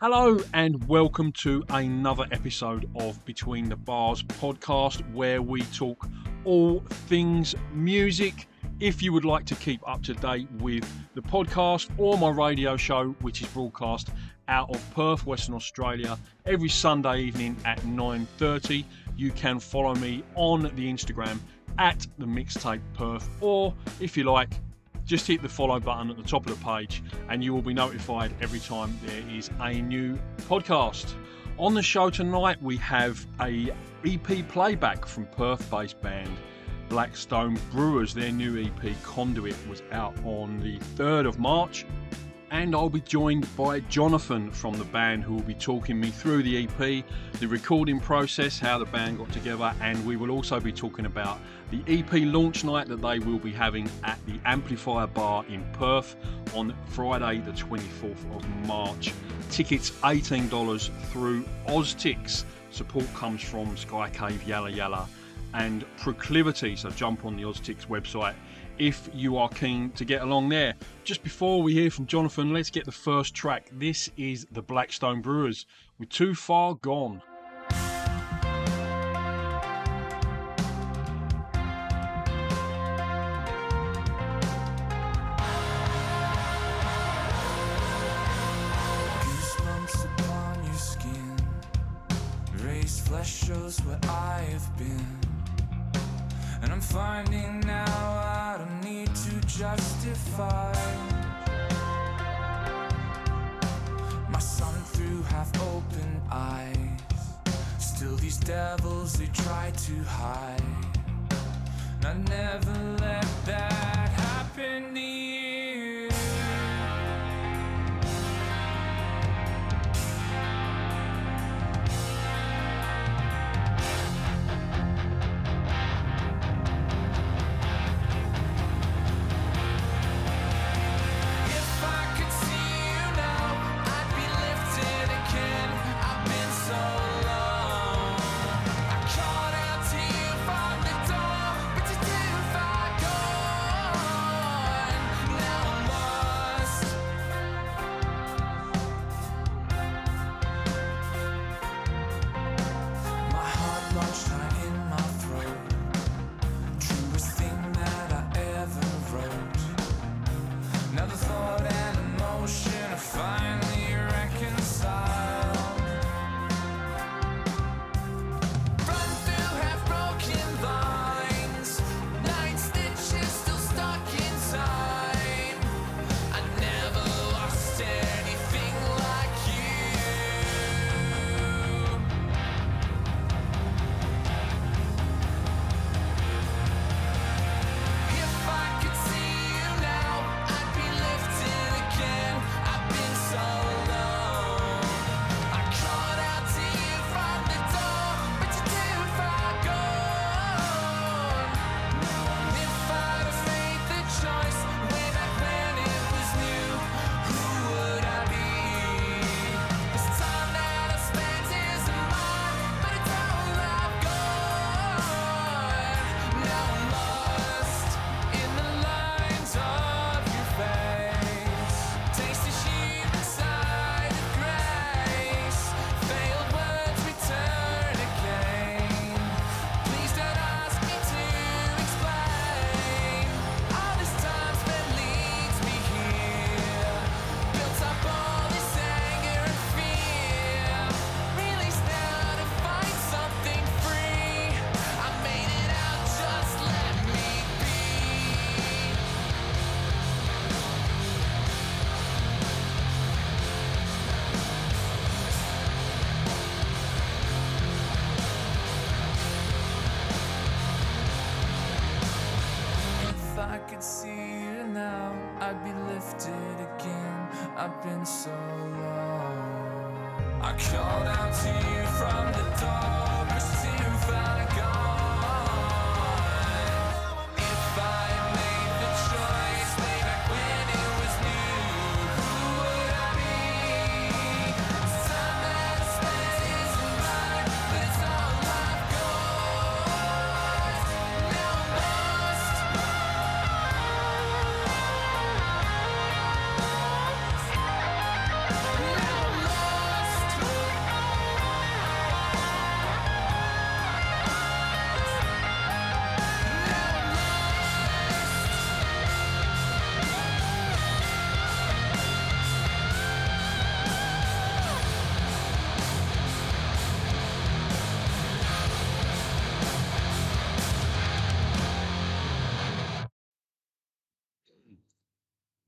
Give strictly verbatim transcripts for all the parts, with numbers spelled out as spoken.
Hello and welcome to another episode of Between The Bars Podcast, where we talk all things music. If you would like to keep up to date with the podcast or my radio show, which is broadcast out of Perth, Western Australia, every Sunday evening at nine thirty, you can follow me on the Instagram at the mixtape perth, or if you like, just hit the follow button at the top of the page and you will be notified every time there is a new podcast. On the show tonight, we have a E P playback from Perth-based band Black Stone Brewers. Their new E P, Conduit, was out on the third of March. And I'll be joined by Jonathan from the band, who will be talking me through the E P, the recording process, how the band got together, and we will also be talking about the E P launch night that they will be having at the Amplifier Bar in Perth on Friday the twenty-fourth of March. Tickets eighteen dollars through OzTix. Support comes from Sky Cave, Yalla Yalla and Proclivity, so jump on the OzTix website if you are keen to get along there. Just before we hear from Jonathan, let's get the first track. This is the Black Stone Brewers with Too Far Gone. Goosebumps upon your skin, raised flesh shows where I have been, and I'm finding now I don't need to justify. My son through half-open eyes, still these devils they try to hide, and I never let that happen to you.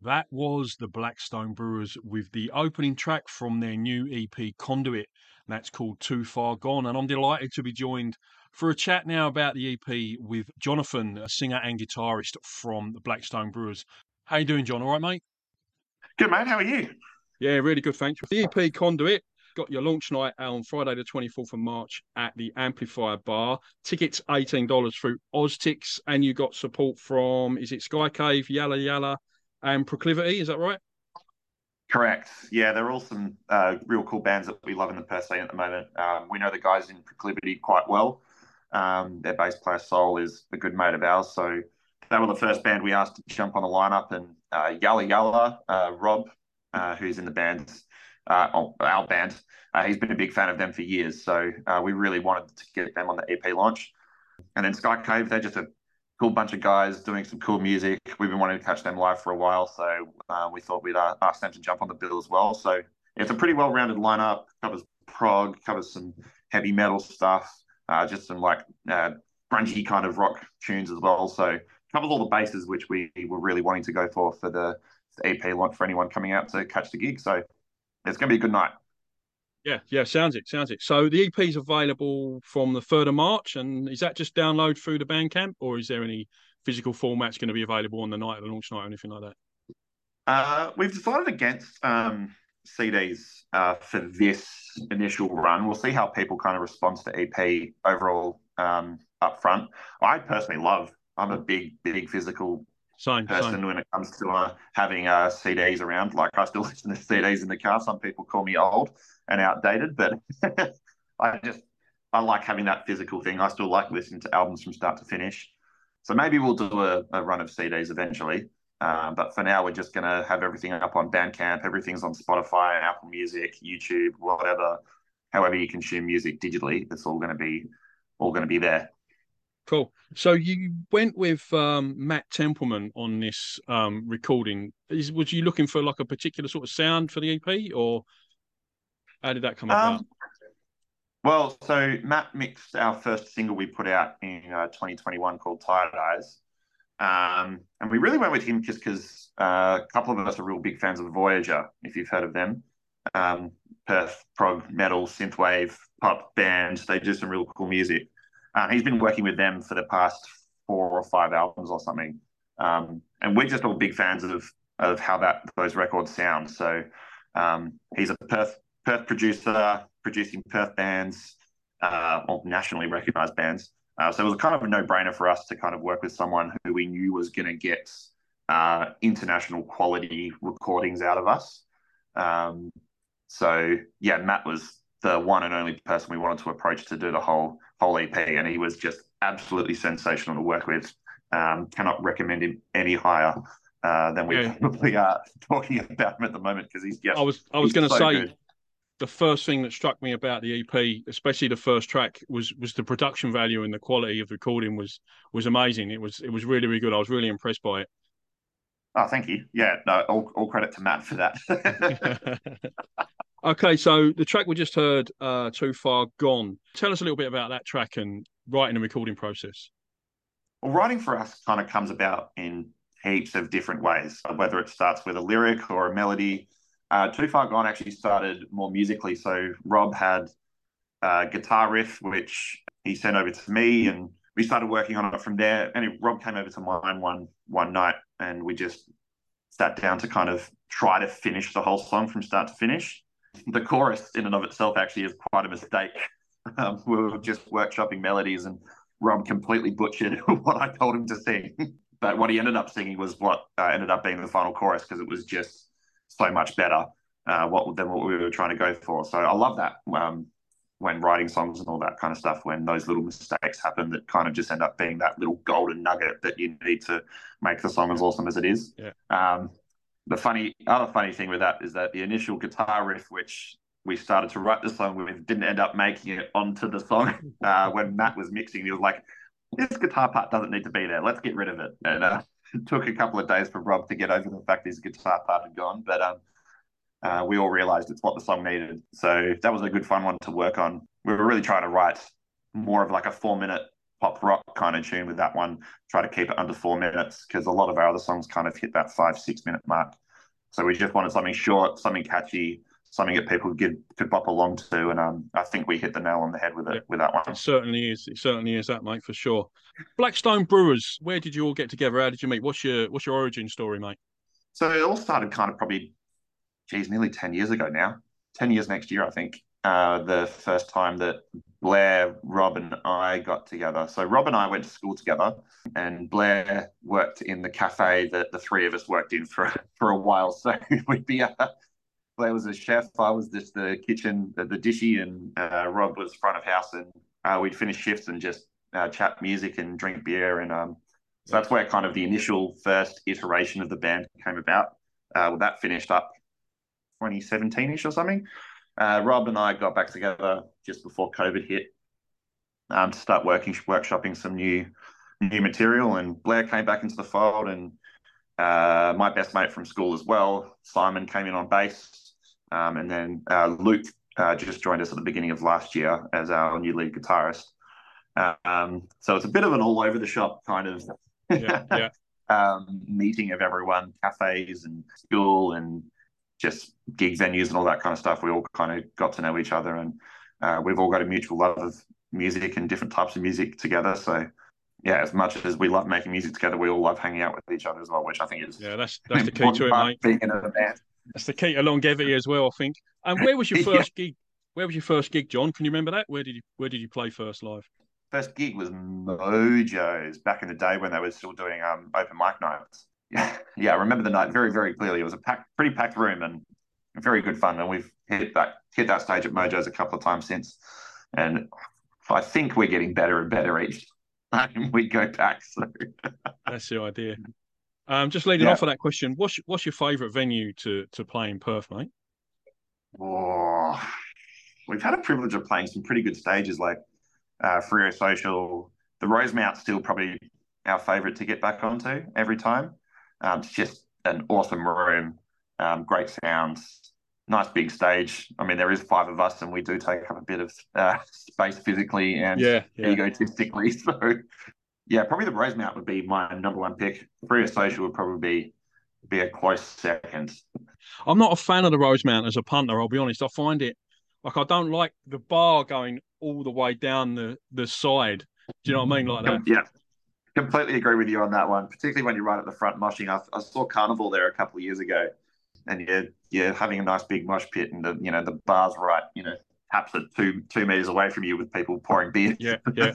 That was the Black Stone Brewers with the opening track from their new E P Conduit, and that's called Too Far Gone. And I'm delighted to be joined for a chat now about the E P with Jonathan, a singer and guitarist from the Black Stone Brewers. How you doing, John? All right, mate? Good, mate. How are you? Yeah, really good, thanks. The E P Conduit got your launch night on Friday the twenty-fourth of March at the Amplifier Bar. Tickets eighteen dollars through OzTix, and you got support from, is it Sky Cave, Yalla Yalla, and Proclivity, is that right? Correct. Yeah, they're all some uh, real cool bands that we love in the Perth scene at the moment. Um, we know the guys in Proclivity quite well. Um, their bass player Sol is a good mate of ours, so they were the first band we asked to jump on the lineup. And uh, Yalla Yalla, uh, Rob, uh, who's in the band, uh, our band, uh, he's been a big fan of them for years, so uh, we really wanted to get them on the E P launch. And then Sky Cave, they're just a cool bunch of guys doing some cool music. We've been wanting to catch them live for a while, so uh, we thought we'd uh, ask them to jump on the bill as well. So it's a pretty well-rounded lineup. Covers prog, covers some heavy metal stuff, uh, just some like uh, grungy kind of rock tunes as well. So covers all the bases, which we were really wanting to go for for the, the E P launch for anyone coming out to catch the gig. So it's going to be a good night. Yeah, yeah, sounds it, sounds it. So the E P's available from the third of March, and is that just download through the Bandcamp, or is there any physical formats going to be available on the night of the launch night or anything like that? Uh, we've decided against um, C Ds uh, for this initial run. We'll see how people kind of respond to E P overall um, up front. I personally love, I'm a big, big physical Same, person same. when it comes to uh, having uh, C Ds around. Like, I still listen to C Ds in the car. Some people call me old and outdated, but I just, I like having that physical thing. I still like listening to albums from start to finish. So maybe we'll do a, a run of C Ds eventually. Um, but for now, we're just going to have everything up on Bandcamp. Everything's on Spotify, Apple Music, YouTube, whatever. However you consume music digitally, it's all going to be all going to be there. Cool. So you went with um, Matt Templeman on this um, recording. Is, was you looking for like a particular sort of sound for the E P, or how did that come um, about? Well, so Matt mixed our first single we put out in uh, twenty twenty-one called Tired Eyes. Um, and we really went with him just because uh, a couple of us are real big fans of Voyager, if you've heard of them. Um, Perth, prog, metal, synthwave, pop band. They do some real cool music. Uh, he's been working with them for the past four or five albums or something. Um, and we're just all big fans of of how that those records sound. So um, he's a Perth Perth producer, producing Perth bands, uh, or nationally recognised bands. Uh, so it was kind of a no-brainer for us to kind of work with someone who we knew was going to get uh, international quality recordings out of us. Um, so, yeah, Matt was the one and only person we wanted to approach to do the whole whole E P, and he was just absolutely sensational to work with. Um, cannot recommend him any higher uh, than we yeah. probably are talking about him at the moment, because he's just. I was I was going to so say good. The first thing that struck me about the E P, especially the first track, was was the production value, and the quality of the recording was was amazing. It was it was really really good. I was really impressed by it. Oh, thank you. Yeah, no, all, all credit to Matt for that. Okay, so the track we just heard, uh, Too Far Gone. Tell us a little bit about that track and writing and recording process. Well, writing for us kind of comes about in heaps of different ways, whether it starts with a lyric or a melody. Uh, Too Far Gone actually started more musically. So Rob had a guitar riff, which he sent over to me, and we started working on it from there. And it, Rob came over to mine one, one night, and we just sat down to kind of try to finish the whole song from start to finish. The chorus in and of itself actually is quite a mistake. Um, we were just workshopping melodies, and Rob completely butchered what I told him to sing. But what he ended up singing was what uh, ended up being the final chorus, because it was just so much better uh, what, than what we were trying to go for. So I love that um, when writing songs and all that kind of stuff, when those little mistakes happen that kind of just end up being that little golden nugget that you need to make the song as awesome as it is. Yeah. Um, The funny other funny thing with that is that the initial guitar riff, which we started to write the song with, didn't end up making it onto the song. Uh, when Matt was mixing, he was like, this guitar part doesn't need to be there. Let's get rid of it. And uh, it took a couple of days for Rob to get over the fact his guitar part had gone. But um, uh, we all realized it's what the song needed. So that was a good fun one to work on. We were really trying to write more of like a four minute pop rock kind of tune with that one. Try to keep it under four minutes because a lot of our other songs kind of hit that five, six minute mark. So we just wanted something short, something catchy, something that people could, could bop along to. And um, I think we hit the nail on the head with it, yeah, with that one. It certainly is. It certainly is that, mate, for sure. Black Stone Brewers, where did you all get together? How did you meet? What's your what's your origin story, mate? So it all started kind of probably, geez, nearly ten years ago now. ten years next year, I think. Uh, the first time that Blair, Rob and I got together. So Rob and I went to school together, and Blair worked in the cafe that the three of us worked in for, for a while. So we'd be, uh, Blair was a chef, I was just the kitchen, the, the dishy, and uh, Rob was front of house, and uh, we'd finish shifts and just uh, chat music and drink beer. And um, so that's where kind of the initial first iteration of the band came about. Uh, well, that finished up twenty seventeen-ish or something. Uh, Rob and I got back together just before COVID hit um, to start working, workshopping some new new material. And Blair came back into the fold, and uh, my best mate from school as well, Simon, came in on bass. Um, and then uh, Luke uh, just joined us at the beginning of last year as our new lead guitarist. Um, so it's a bit of an all-over-the-shop kind of yeah, yeah. um, meeting of everyone, cafes and school and just gig venues and all that kind of stuff. We all kind of got to know each other, and uh, we've all got a mutual love of music and different types of music together. So yeah, as much as we love making music together, we all love hanging out with each other as well, which I think is yeah, that's that's the key to it, mate. Being in a band. That's the key to longevity as well, I think. And where was your first yeah. gig? Where was your first gig, John? Can you remember that? Where did you where did you play first live? First gig was Mojo's back in the day when they were still doing um open mic nights. Yeah, yeah, I remember the night very, very clearly. It was a packed, pretty packed room and very good fun. And we've hit that hit that stage at Mojo's a couple of times since. And I think we're getting better and better each time we go back. So that's the idea. Um, just leading yeah. off of that question, what's what's your favourite venue to to play in Perth, mate? Oh, we've had a privilege of playing some pretty good stages like uh, Freo Social. The Rosemount still probably our favourite to get back onto every time. Um, it's just an awesome room, um, great sounds, nice big stage. I mean, there is five of us, and we do take up a bit of uh, space physically and yeah, yeah. egotistically. So, yeah, probably the Rosemount would be my number one pick. Freo Social would probably be, be a close second. I'm not a fan of the Rosemount as a punter, I'll be honest. I find it, like, I don't like the bar going all the way down the, the side. Do you know what I mean? Like that. Yeah. Completely agree with you on that one, particularly when you're right at the front moshing. I, I saw Carnival there a couple of years ago, and you're, you're having a nice big mosh pit, and the you know the bar's right, you know, taps at two two meters away from you with people pouring beer. Yeah, yeah.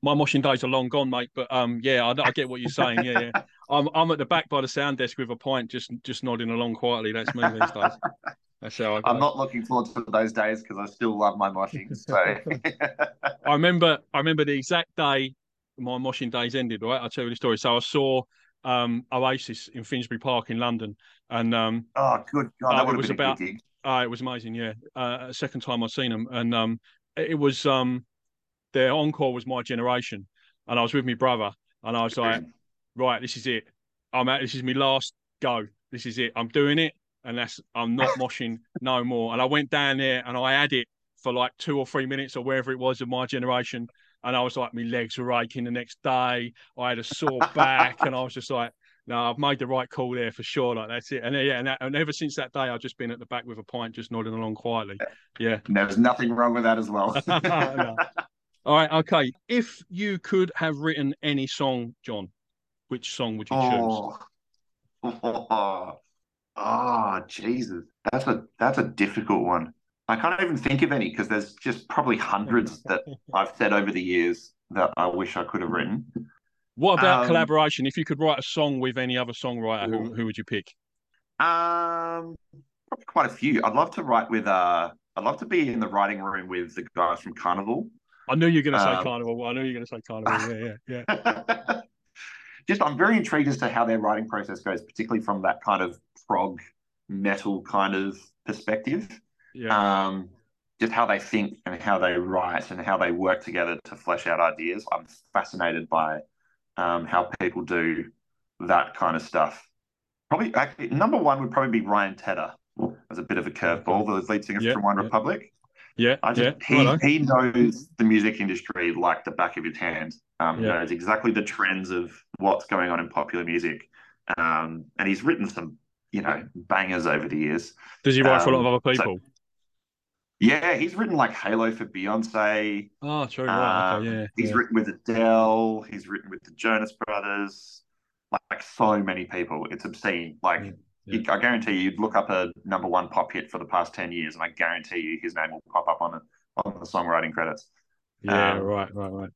My moshing days are long gone, mate. But um, yeah, I, I get what you're saying. Yeah, yeah. I'm I'm at the back by the sound desk with a pint, just just nodding along quietly. That's me these days. That's how I go. I'm not looking forward to those days because I still love my moshing. So I remember I remember the exact day my moshing days ended, right? I'll tell you the story. So I saw um, Oasis in Finsbury Park in London, and um, oh, good God, that uh, would it was been about. Uh, it was amazing, yeah. Uh, second time I'd seen them, and um, it was um, their encore was My Generation, and I was with my brother, and I was like, right, this is it. I'm out. This is my last go. This is it. I'm doing it, and that's I'm not moshing no more. And I went down there, and I had it for like two or three minutes or wherever it was of My Generation. And I was like, my legs were aching the next day. I had a sore back, and I was just like, no, I've made the right call there for sure. Like, that's it. And yeah, and, that, and ever since that day, I've just been at the back with a pint, just nodding along quietly. Yeah. There's nothing wrong with that as well. no, no. All right. Okay. If you could have written any song, John, which song would you oh. choose? Oh, oh, Jesus. That's a, that's a difficult one. I can't even think of any because there's just probably hundreds that I've said over the years that I wish I could have written. What about um, collaboration? If you could write a song with any other songwriter, who, who would you pick? Um, probably quite a few. I'd love to write with. Uh, I'd love to be in the writing room with the guys from Carnival. I knew you were going to say um, Carnival. I knew you were going to say Carnival. Yeah, yeah, yeah. Just, I'm very intrigued as to how their writing process goes, particularly from that kind of prog metal kind of perspective. Yeah. Um, just how they think and how they write and how they work together to flesh out ideas. I'm fascinated by um, how people do that kind of stuff. Probably actually, number one would probably be Ryan Tedder as a bit of a curveball, the lead singer yeah, from One yeah. Republic. Yeah, I just, yeah. He, right he knows the music industry like the back of his hand. Um, yeah. He knows exactly the trends of what's going on in popular music. Um, and he's written some, you know, bangers over the years. Does he write um, for a lot of other people? So, yeah, he's written like Halo for Beyonce. Oh, true. Right. Um, okay, yeah, he's yeah. written with Adele. He's written with the Jonas Brothers. Like, like so many people. It's obscene. Like, yeah. Yeah. I guarantee you, you'd look up a number one pop hit for the past ten years, and I guarantee you his name will pop up on it on the songwriting credits. Yeah, um, right, right, right.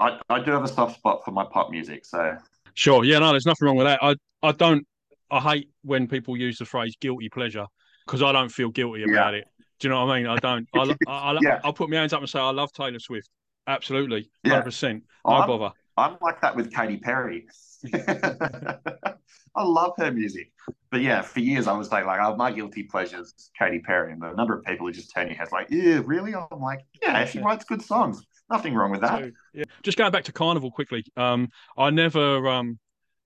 I, I do have a soft spot for my pop music, so... Sure, yeah, no, there's nothing wrong with that. I, I don't... I hate when people use the phrase guilty pleasure, because I don't feel guilty about yeah. it. Do you know what I mean? I don't... I, I, I, yeah. I'll put my hands up and say I love Taylor Swift. Absolutely, yeah. one hundred percent. No I'm, bother. I'm like that with Katy Perry. I love her music, but yeah, for years I was like, like, oh, my guilty pleasure is Katy Perry, and the number of people who just turn your heads like, yeah, really? I'm like, yeah, she writes good songs. Nothing wrong with that. So, yeah. Just going back to Carnival quickly. Um, I never, um,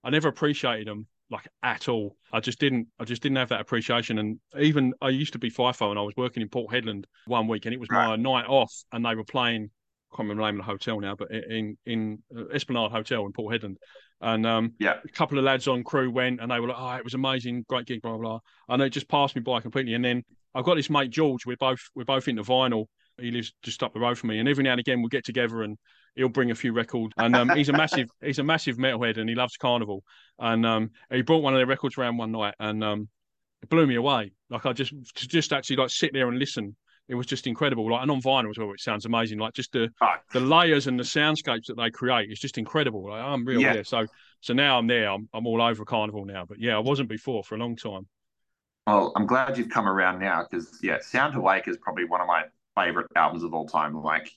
I never appreciated them like at all. I just didn't. I just didn't have that appreciation. And even I used to be FIFO, and I was working in Port Hedland one week, and it was right. my night off, and they were playing. I can't remember the name of the hotel now, but in in Esplanade Hotel in Port Hedland. And um, yeah. a couple of lads on crew went, and they were like, oh, it was amazing, great gig, blah, blah, blah. And it just passed me by completely. And then I've got this mate, George, we're both we're both into vinyl. He lives just up the road from me. And every now and again, we'll get together and he'll bring a few records. And um, he's a massive he's a massive metalhead, and he loves Carnival. And um, he brought one of their records around one night, and um, it blew me away. Like, I just, to just actually like sit there and listen. It was just incredible. Like, and on vinyl as well, it sounds amazing. Like, just the oh. the layers and the soundscapes that they create is just incredible. Like, I'm real yeah. there. So so now I'm there. I'm I'm all over Carnival now. But yeah, I wasn't before for a long time. Well, I'm glad you've come around now, because yeah, Sound Awake is probably one of my favorite albums of all time. Like,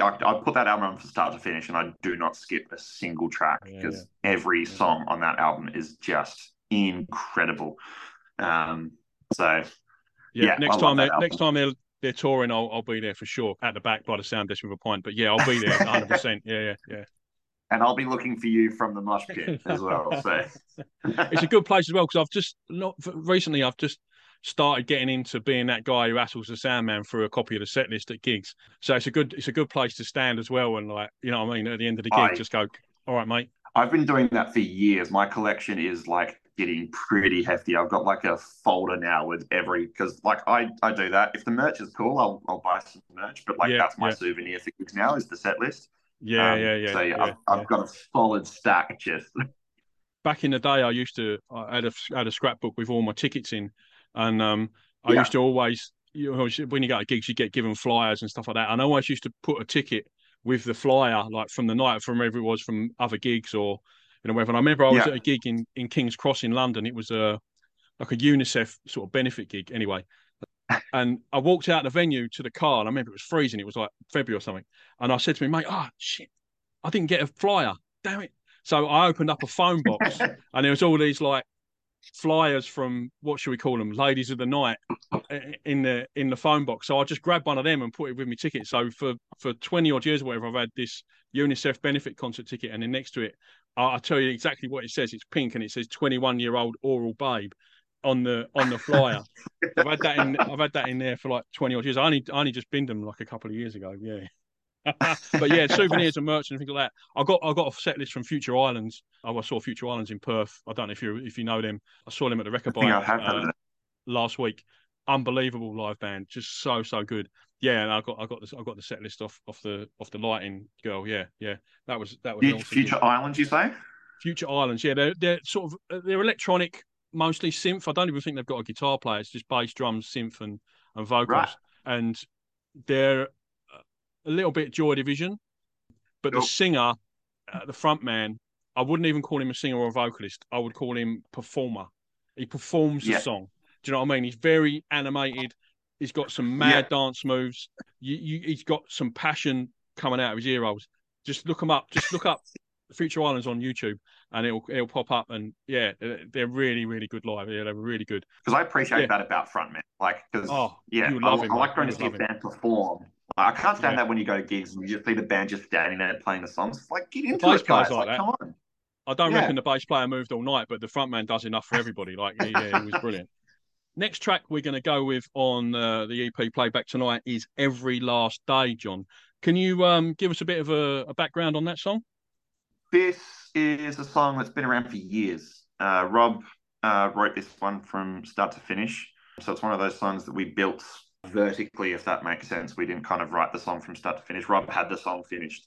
I, I put that album on from start to finish, and I do not skip a single track, because yeah, yeah. every yeah. song on that album is just incredible. Um, so yeah, yeah next I time, they, next time they'll. They're touring, I'll, I'll be there for sure. At the back by the sound desk with a pint. But yeah, I'll be there one hundred percent. Yeah, yeah, yeah. And I'll be looking for you from the mosh pit as well. So it's a good place as well, because I've just, not recently, I've just started getting into being that guy who hassles the sound man for a copy of the set list at gigs. So it's a good it's a good place to stand as well. And like, you know what I mean? At the end of the gig, I, just go, all right, mate. I've been doing that for years. My collection is like, getting pretty hefty. I've got like a folder now with every, because like I, I do that. If the merch is cool, I'll I'll buy some merch. But like yeah, that's my yeah. souvenir for gigs now is the set list. Yeah, um, yeah, yeah. So yeah, yeah, I've, yeah. I've got a solid stack. Just back in the day, I used to I had a had a scrapbook with all my tickets in, and um, I yeah. used to always, you know, when you go to gigs, you get given flyers and stuff like that. And I always used to put a ticket with the flyer, like from the night, from wherever it was, from other gigs or. And I remember I was yeah. at a gig in, in King's Cross in London. It was a like a UNICEF sort of benefit gig anyway. And I walked out the venue to the car, and I remember it was freezing. It was like February or something. And I said to me, mate, oh, shit, I didn't get a flyer. Damn it. So I opened up a phone box, and there was all these like flyers from, what should we call them, Ladies of the Night in the in the phone box. So I just grabbed one of them and put it with my ticket. So for, for twenty odd years or whatever, I've had this UNICEF benefit concert ticket, and then next to it, I'll tell you exactly what it says. It's pink, and it says twenty-one-year-old oral babe on the on the flyer. I've had that in. I've had that in there for like twenty odd years. I only I only just binned them like a couple of years ago. Yeah, but yeah, souvenirs and merch and things like that. I got I got a set list from Future Islands. Oh, I saw Future Islands in Perth. I don't know if you if you know them. I saw them at the record bar uh, last week. Unbelievable live band, just so so good. Yeah, and I got I got this I got the set list off off the off the lighting girl. Yeah, yeah, that was that was awesome. Future Islands, you say? Future Islands, yeah. They're they're sort of they're electronic, mostly synth. I don't even think they've got a guitar player. It's just bass, drums, synth, and and vocals. Right. And they're a little bit Joy Division, but nope. the singer, uh, the front man, I wouldn't even call him a singer or a vocalist. I would call him performer. He performs yeah. the song. Do you know what I mean? He's very animated. He's got some mad yeah. dance moves. You, you, he's got some passion coming out of his ear holes. Just look him up. Just look up Future Islands on YouTube, and it'll it'll pop up. And yeah, they're really really good live. Yeah, they're really good. Because I appreciate yeah. that about frontmen. Like, because oh, yeah, you love I, him, I like going to see a band perform. I can't stand yeah. that when you go to gigs and you just see the band just standing there playing the songs. It's like, get into it, guys. Like, like come on. I don't yeah. reckon the bass player moved all night, but the frontman does enough for everybody. Like, yeah, yeah, it was brilliant. Next track we're going to go with on uh, the E P playback tonight is Every Last Day, John. Can you um, give us a bit of a, a background on that song? This is a song that's been around for years. Uh, Rob uh, wrote this one from start to finish. So it's one of those songs that we built vertically, if that makes sense. We didn't kind of write the song from start to finish. Rob had the song finished,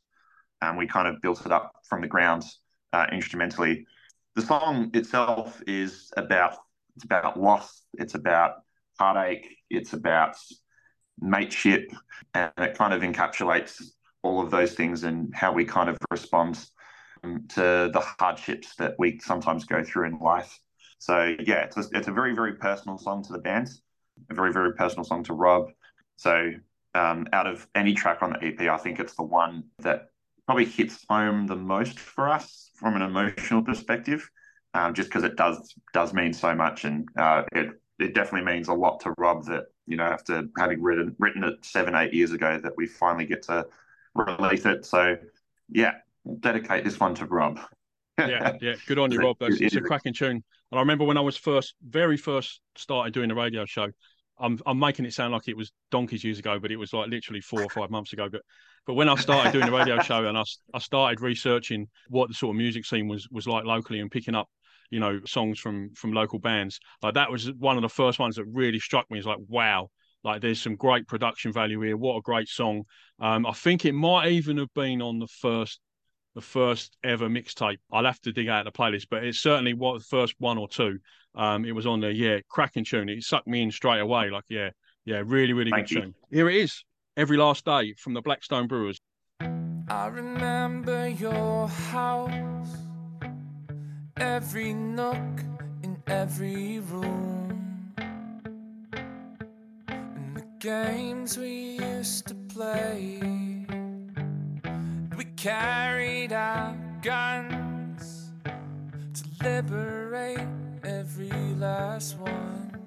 and we kind of built it up from the ground uh, instrumentally. The song itself is about it's about loss, it's about heartache, it's about mateship, and it kind of encapsulates all of those things and how we kind of respond to the hardships that we sometimes go through in life. So yeah, it's a, it's a very, very personal song to the band, a very, very personal song to Rob. So um, out of any track on the E P, I think it's the one that probably hits home the most for us from an emotional perspective, um, just because it does does mean so much, and uh, it it definitely means a lot to Rob that, you know, after having written written it seven, eight years ago, that we finally get to release it. So yeah, dedicate this one to Rob. yeah, yeah, good on you, Rob. That's, it's a cracking tune. And I remember when I was first, very first started doing the radio show, I'm I'm making it sound like it was donkeys years ago, but it was like literally four or five months ago. But but when I started doing the radio show and I, I started researching what the sort of music scene was was like locally and picking up, you know, songs from from local bands, like that was one of the first ones that really struck me. It's like, wow, like there's some great production value here. What a great song. Um, I think it might even have been on the first the first ever mixtape. I'll have to dig out the playlist, but it's certainly what the first one or two. Um, it was on there. Yeah, cracking tune. It sucked me in straight away. Like, yeah, yeah, really, really Thank good you. Tune. Here it is, Every Last Day from the Black Stone Brewers. I remember your house, every nook in every room, and the games we used to play. Carried our guns to liberate every last one.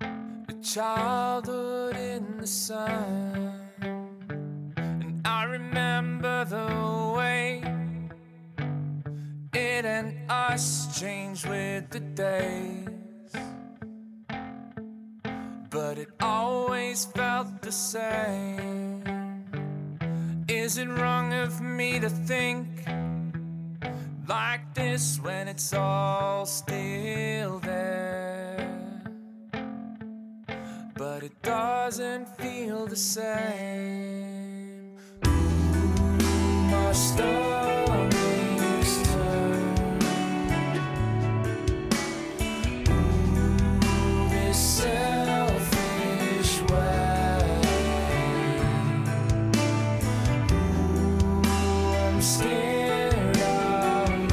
A childhood in the sun. And I remember the way it and us changed with the days, but it always felt the same. Is it wrong of me to think like this when it's all still there? But it doesn't feel the same. Ooh, our stories turn. Ooh, this selfish way. Scared I'll lose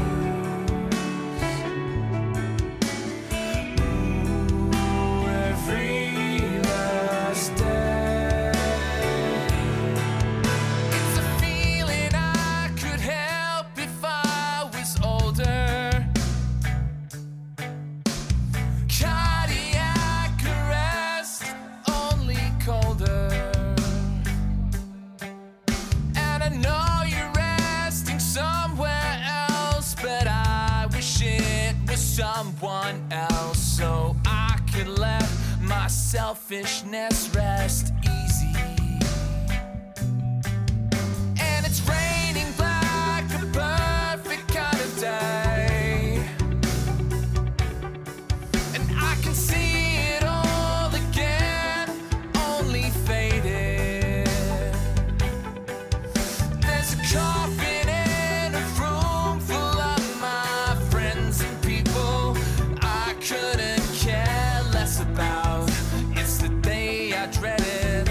every last day. It's a feeling I could help if I was older. Cardiac arrest, only colder. And I know someone else, so I could let my selfishness rest easy. And it's raining black, a perfect kind of day, and I can see it all again, only faded. There's a coffin. Dreaded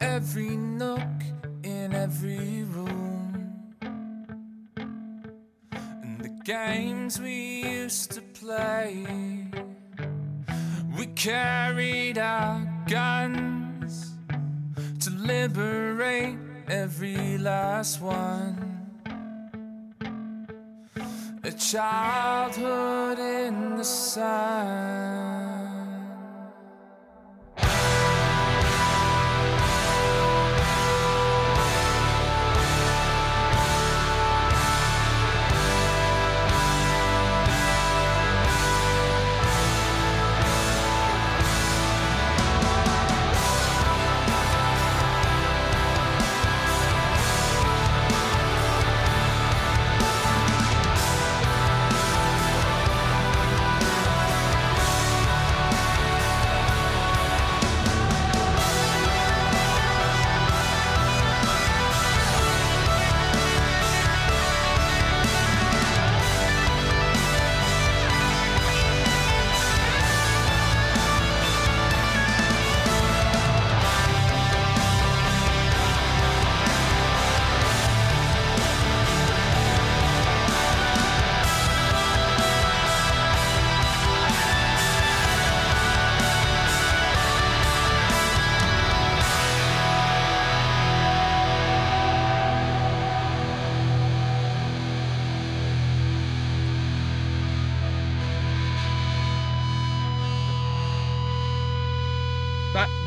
every nook in every room, and the games we used to play, we carried our guns to liberate every last one. A childhood in the sun.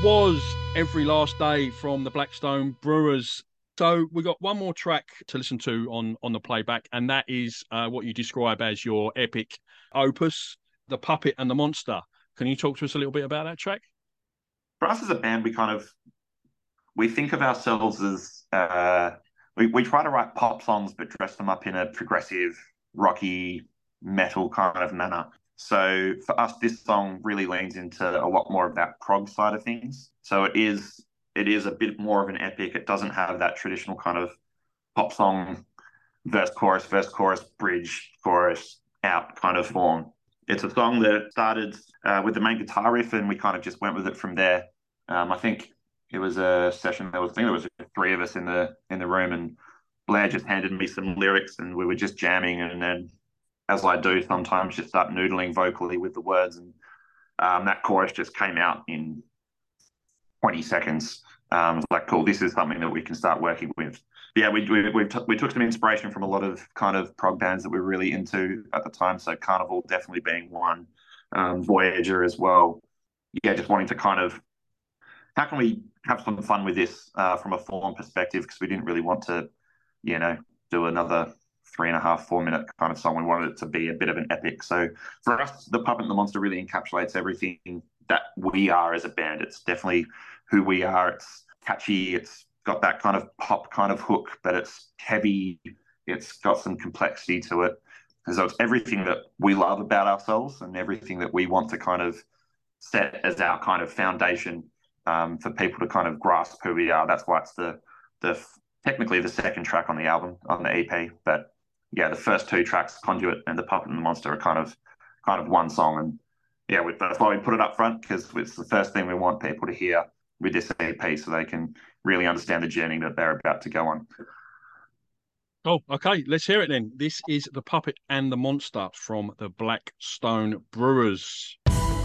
Was Every Last Day from the Black Stone Brewers. So we got one more track to listen to on on the playback, and that is uh, what you describe as your epic opus, The Puppet and the Monster. Can you talk to us a little bit about that track? For us as a band, we kind of we think of ourselves as uh, we we try to write pop songs, but dress them up in a progressive, rocky, metal kind of manner. So for us, this song really leans into a lot more of that prog side of things. So it is it is a bit more of an epic. It doesn't have that traditional kind of pop song, verse, chorus, verse, chorus, bridge, chorus, out kind of form. It's a song that started uh, with the main guitar riff, and we kind of just went with it from there. Um, I think it was a session, there was, I think there was three of us in the in the room, and Blair just handed me some lyrics, and we were just jamming, and then as I do sometimes, just start noodling vocally with the words. And um, that chorus just came out in twenty seconds. Um, it's like, cool, this is something that we can start working with. But yeah, we we we, t- we took some inspiration from a lot of kind of prog bands that we were really into at the time. So Carnival definitely being one, um, Voyager as well. Yeah, just wanting to kind of, how can we have some fun with this uh, from a form perspective? Because we didn't really want to, you know, do another three and a half, four minute kind of song. We wanted it to be a bit of an epic. So for us, The Puppet and the Monster really encapsulates everything that we are as a band. It's definitely who we are. It's catchy. It's got that kind of pop kind of hook, but it's heavy. It's got some complexity to it. And so it's everything that we love about ourselves and everything that we want to kind of set as our kind of foundation um, for people to kind of grasp who we are. That's why it's the the technically the second track on the album, on the E P, but yeah, the first two tracks, Conduit and The Puppet and the Monster, are kind of kind of one song. And yeah, we, that's why we put it up front, because it's the first thing we want people to hear with this E P, so they can really understand the journey that they're about to go on. Oh, okay. Let's hear it then. This is The Puppet and the Monster from the Black Stone Brewers. Boom.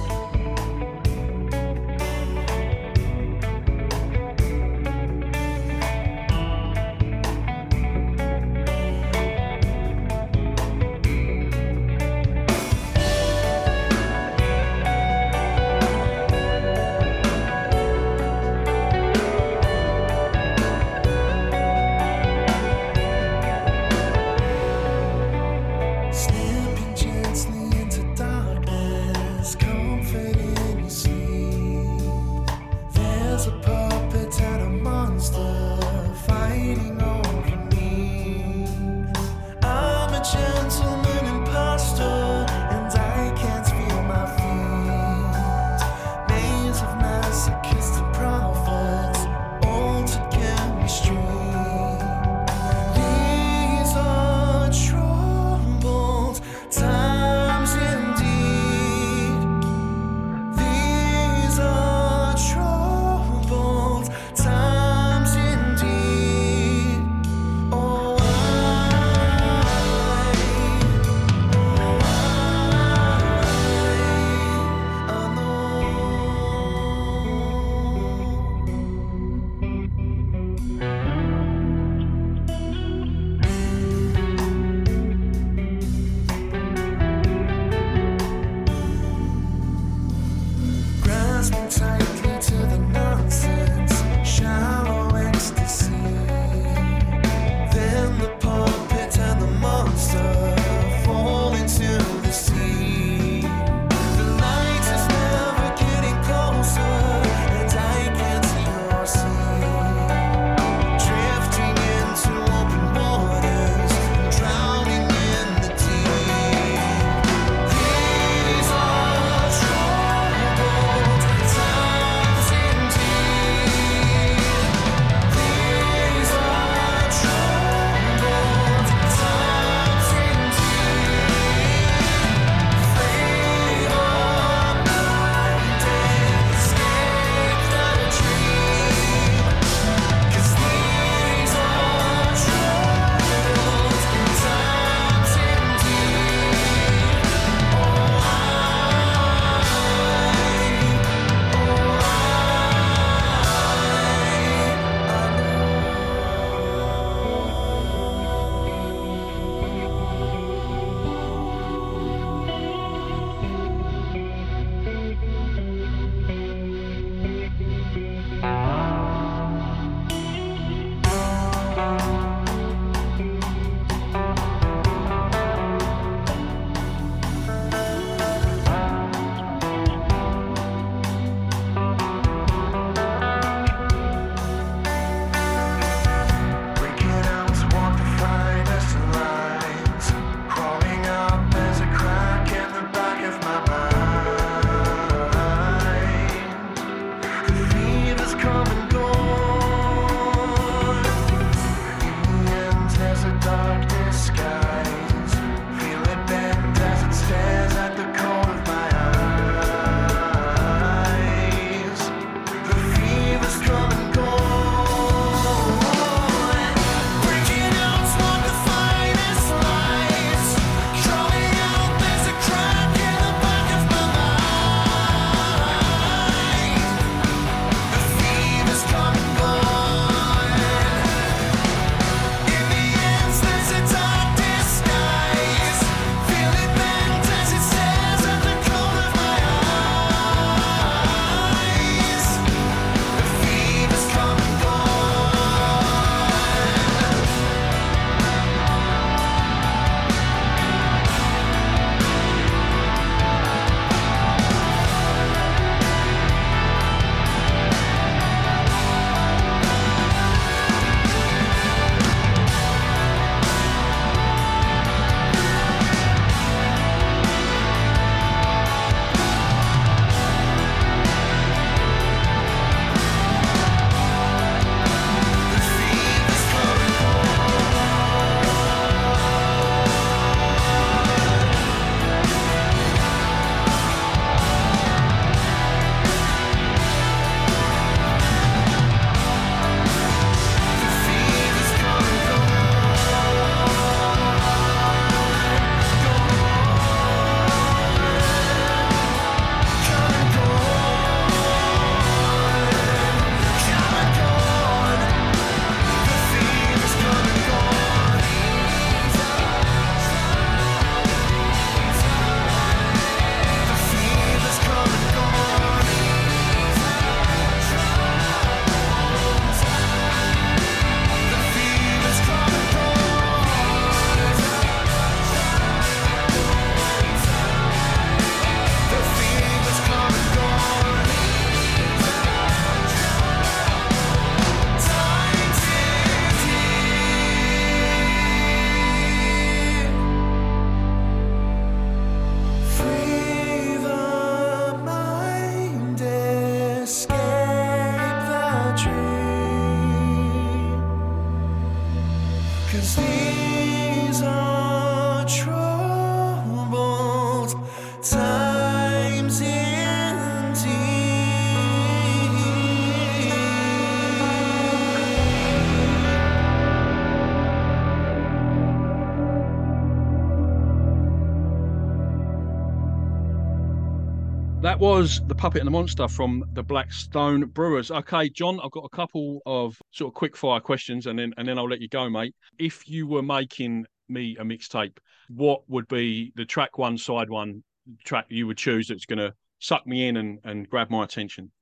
That was The Puppet and the Monster from the Black Stone Brewers. Okay, John, I've got a couple of sort of quick fire questions and then and then I'll let you go, mate. If you were making me a mixtape, what would be the track one, side one track you would choose that's going to suck me in and, and grab my attention?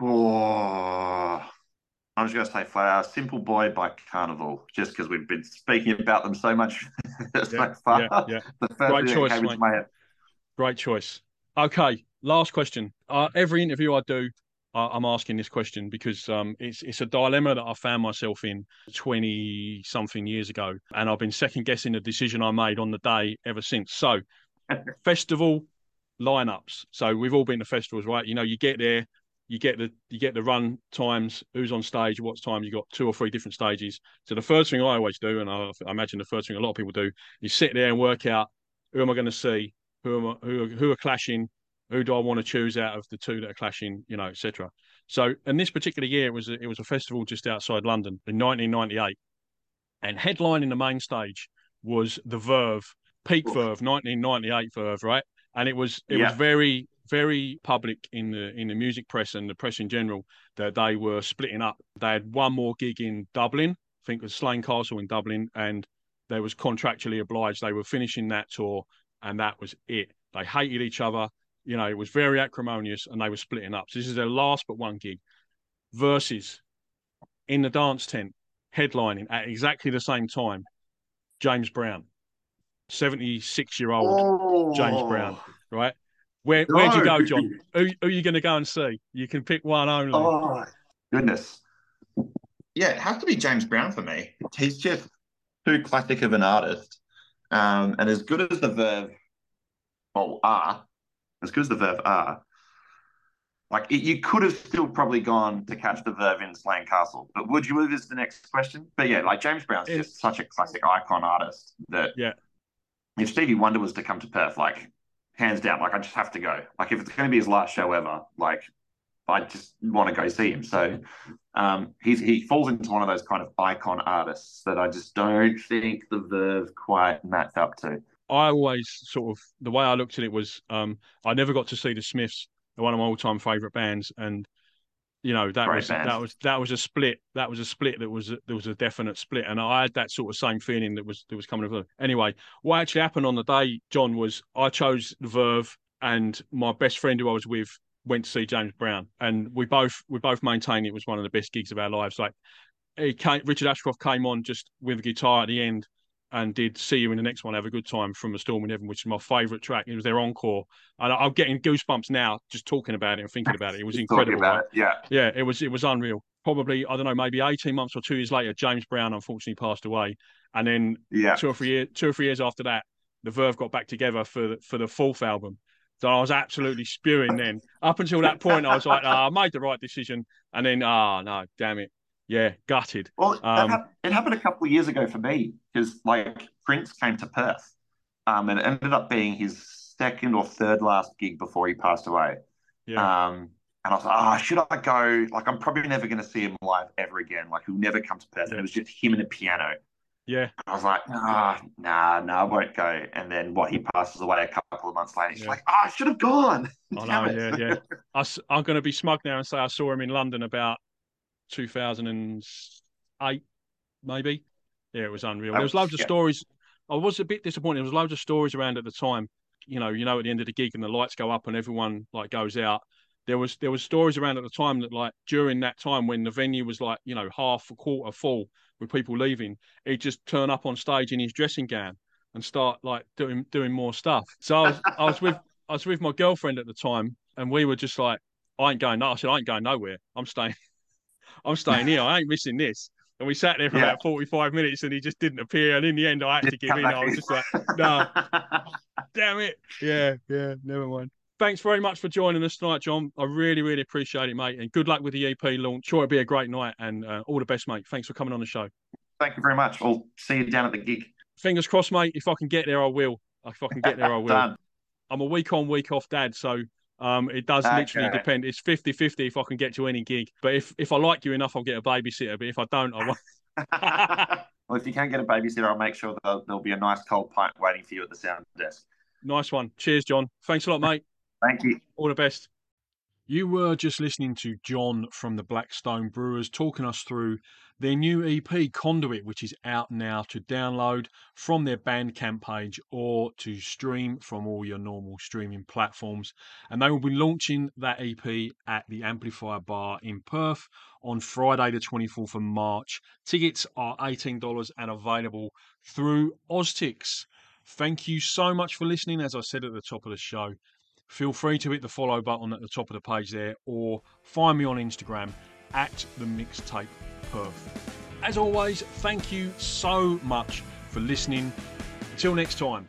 Oh, I'm just going to say flat out, Simple Boy by Carnival, just because we've been speaking about them so much so yeah, far. Yeah, yeah. The first Great choice, came mate. My... Great choice. Okay, last question. Uh, every interview I do, uh, I'm asking this question because um, it's it's a dilemma that I found myself in twenty-something years ago, and I've been second-guessing the decision I made on the day ever since. So, festival lineups. So we've all been to festivals, right? You know, you get there, you get the you get the run times, who's on stage, what's time. You got two or three different stages. So the first thing I always do, and I, I imagine the first thing a lot of people do, is sit there and work out, who am I going to see? Who am I, who, who are clashing? Who do I want to choose out of the two that are clashing? You know, et cetera. So, in this particular year, it was a, it was a festival just outside London in nineteen ninety-eight, and headlining the main stage was The Verve, peak Oof. Verve, nineteen ninety-eight Verve, right? And it was it yeah. was very very public in the in the music press and the press in general that they were splitting up. They had one more gig in Dublin, I think it was Slane Castle in Dublin, and they was contractually obliged. They were finishing that tour. And that was it. They hated each other. You know, it was very acrimonious and they were splitting up. So this is their last but one gig. Versus in the dance tent, headlining at exactly the same time, James Brown, seventy-six-year-old oh. James Brown, right? Where, no. Where'd you go, John? Who, who are you going to go and see? You can pick one only. Oh, goodness. Yeah, it has to be James Brown for me. He's just too classic of an artist. Um, and as good as the Verve, well, are, as good as the Verve are, like it, you could have still probably gone to catch the Verve in Slane Castle, but would you move is the next question? But yeah, like James Brown's it's, just such a classic icon artist that yeah. if Stevie Wonder was to come to Perth, like hands down, like I just have to go. Like if it's going to be his last show ever, like I just want to go see him. So um, he's, he falls into one of those kind of icon artists that I just don't think the Verve quite matched up to. I always sort of, the way I looked at it was um, I never got to see the Smiths, one of my all-time favourite bands. And, you know, that Great was band. that was that was a split. That was a split that was, there was a definite split. And I had that sort of same feeling that was, that was coming over. Anyway, what actually happened on the day, John, was I chose the Verve and my best friend who I was with went to see James Brown, and we both we both maintained it was one of the best gigs of our lives. Like he came, Richard Ashcroft came on just with a guitar at the end and did See You in the Next One, Have a Good Time from A Storm in Heaven, which is my favourite track. It was their encore. And I'm getting goosebumps now just talking about it and thinking about it. It was incredible. Right? It, yeah, yeah, it was it was unreal. Probably, I don't know, maybe eighteen months or two years later, James Brown unfortunately passed away, and then yeah. two or three years two or three years after that, the Verve got back together for the, for the fourth album. So I was absolutely spewing then. Up until that point, I was like, oh, I made the right decision. And then, ah, oh, no, damn it. Yeah, gutted. Well, um, ha- it happened a couple of years ago for me because, like, Prince came to Perth um, and it ended up being his second or third last gig before he passed away. Yeah. Um, and I was like, oh, should I go? Like, I'm probably never going to see him live ever again. Like, he'll never come to Perth. Yeah. And it was just him and a piano. Yeah. I was like, nah, nah, nah, I won't go. And then what, he passes away a couple of months later. He's yeah. like, oh, I should have gone. I know, yeah, yeah. I, I'm going to be smug now and say I saw him in London about two thousand eight, maybe. Yeah, it was unreal. There was loads yeah. of stories. I was a bit disappointed. There was loads of stories around at the time. You know, you know, at the end of the gig and the lights go up and everyone like goes out. There was there was stories around at the time that like during that time when the venue was like, you know, half a quarter full with people leaving, he'd just turn up on stage in his dressing gown and start like doing doing more stuff. So I was, I was with I was with my girlfriend at the time and we were just like, I ain't going no I said, I ain't going nowhere. I'm staying I'm staying here. I ain't missing this. And we sat there for yeah. about forty-five minutes and he just didn't appear. And in the end I had to give in. I was just like, no. Damn it. Yeah, yeah, never mind. Thanks very much for joining us tonight, John. I really, really appreciate it, mate. And good luck with the E P launch. Sure, it'll be a great night and uh, all the best, mate. Thanks for coming on the show. Thank you very much. I'll see you down at the gig. Fingers crossed, mate. If I can get there, I will. If I can get there, I will. Done. I'm a week on, week off dad, so um, it does okay. literally depend. It's fifty-fifty if I can get to any gig. But if, if I like you enough, I'll get a babysitter. But if I don't, I won't. Well, if you can get a babysitter, I'll make sure that there'll be a nice cold pint waiting for you at the sound desk. Nice one. Cheers, John. Thanks a lot, mate. Thank you. All the best. You were just listening to John from the Black Stone Brewers talking us through their new E P, Conduit, which is out now to download from their Bandcamp page or to stream from all your normal streaming platforms. And they will be launching that E P at the Amplifier Bar in Perth on Friday, the twenty-fourth of March. Tickets are eighteen dollars and available through OzTix. Thank you so much for listening. As I said at the top of the show, feel free to hit the follow button at the top of the page there, or find me on Instagram at the mixtape perth. As always, thank you so much for listening. Until next time.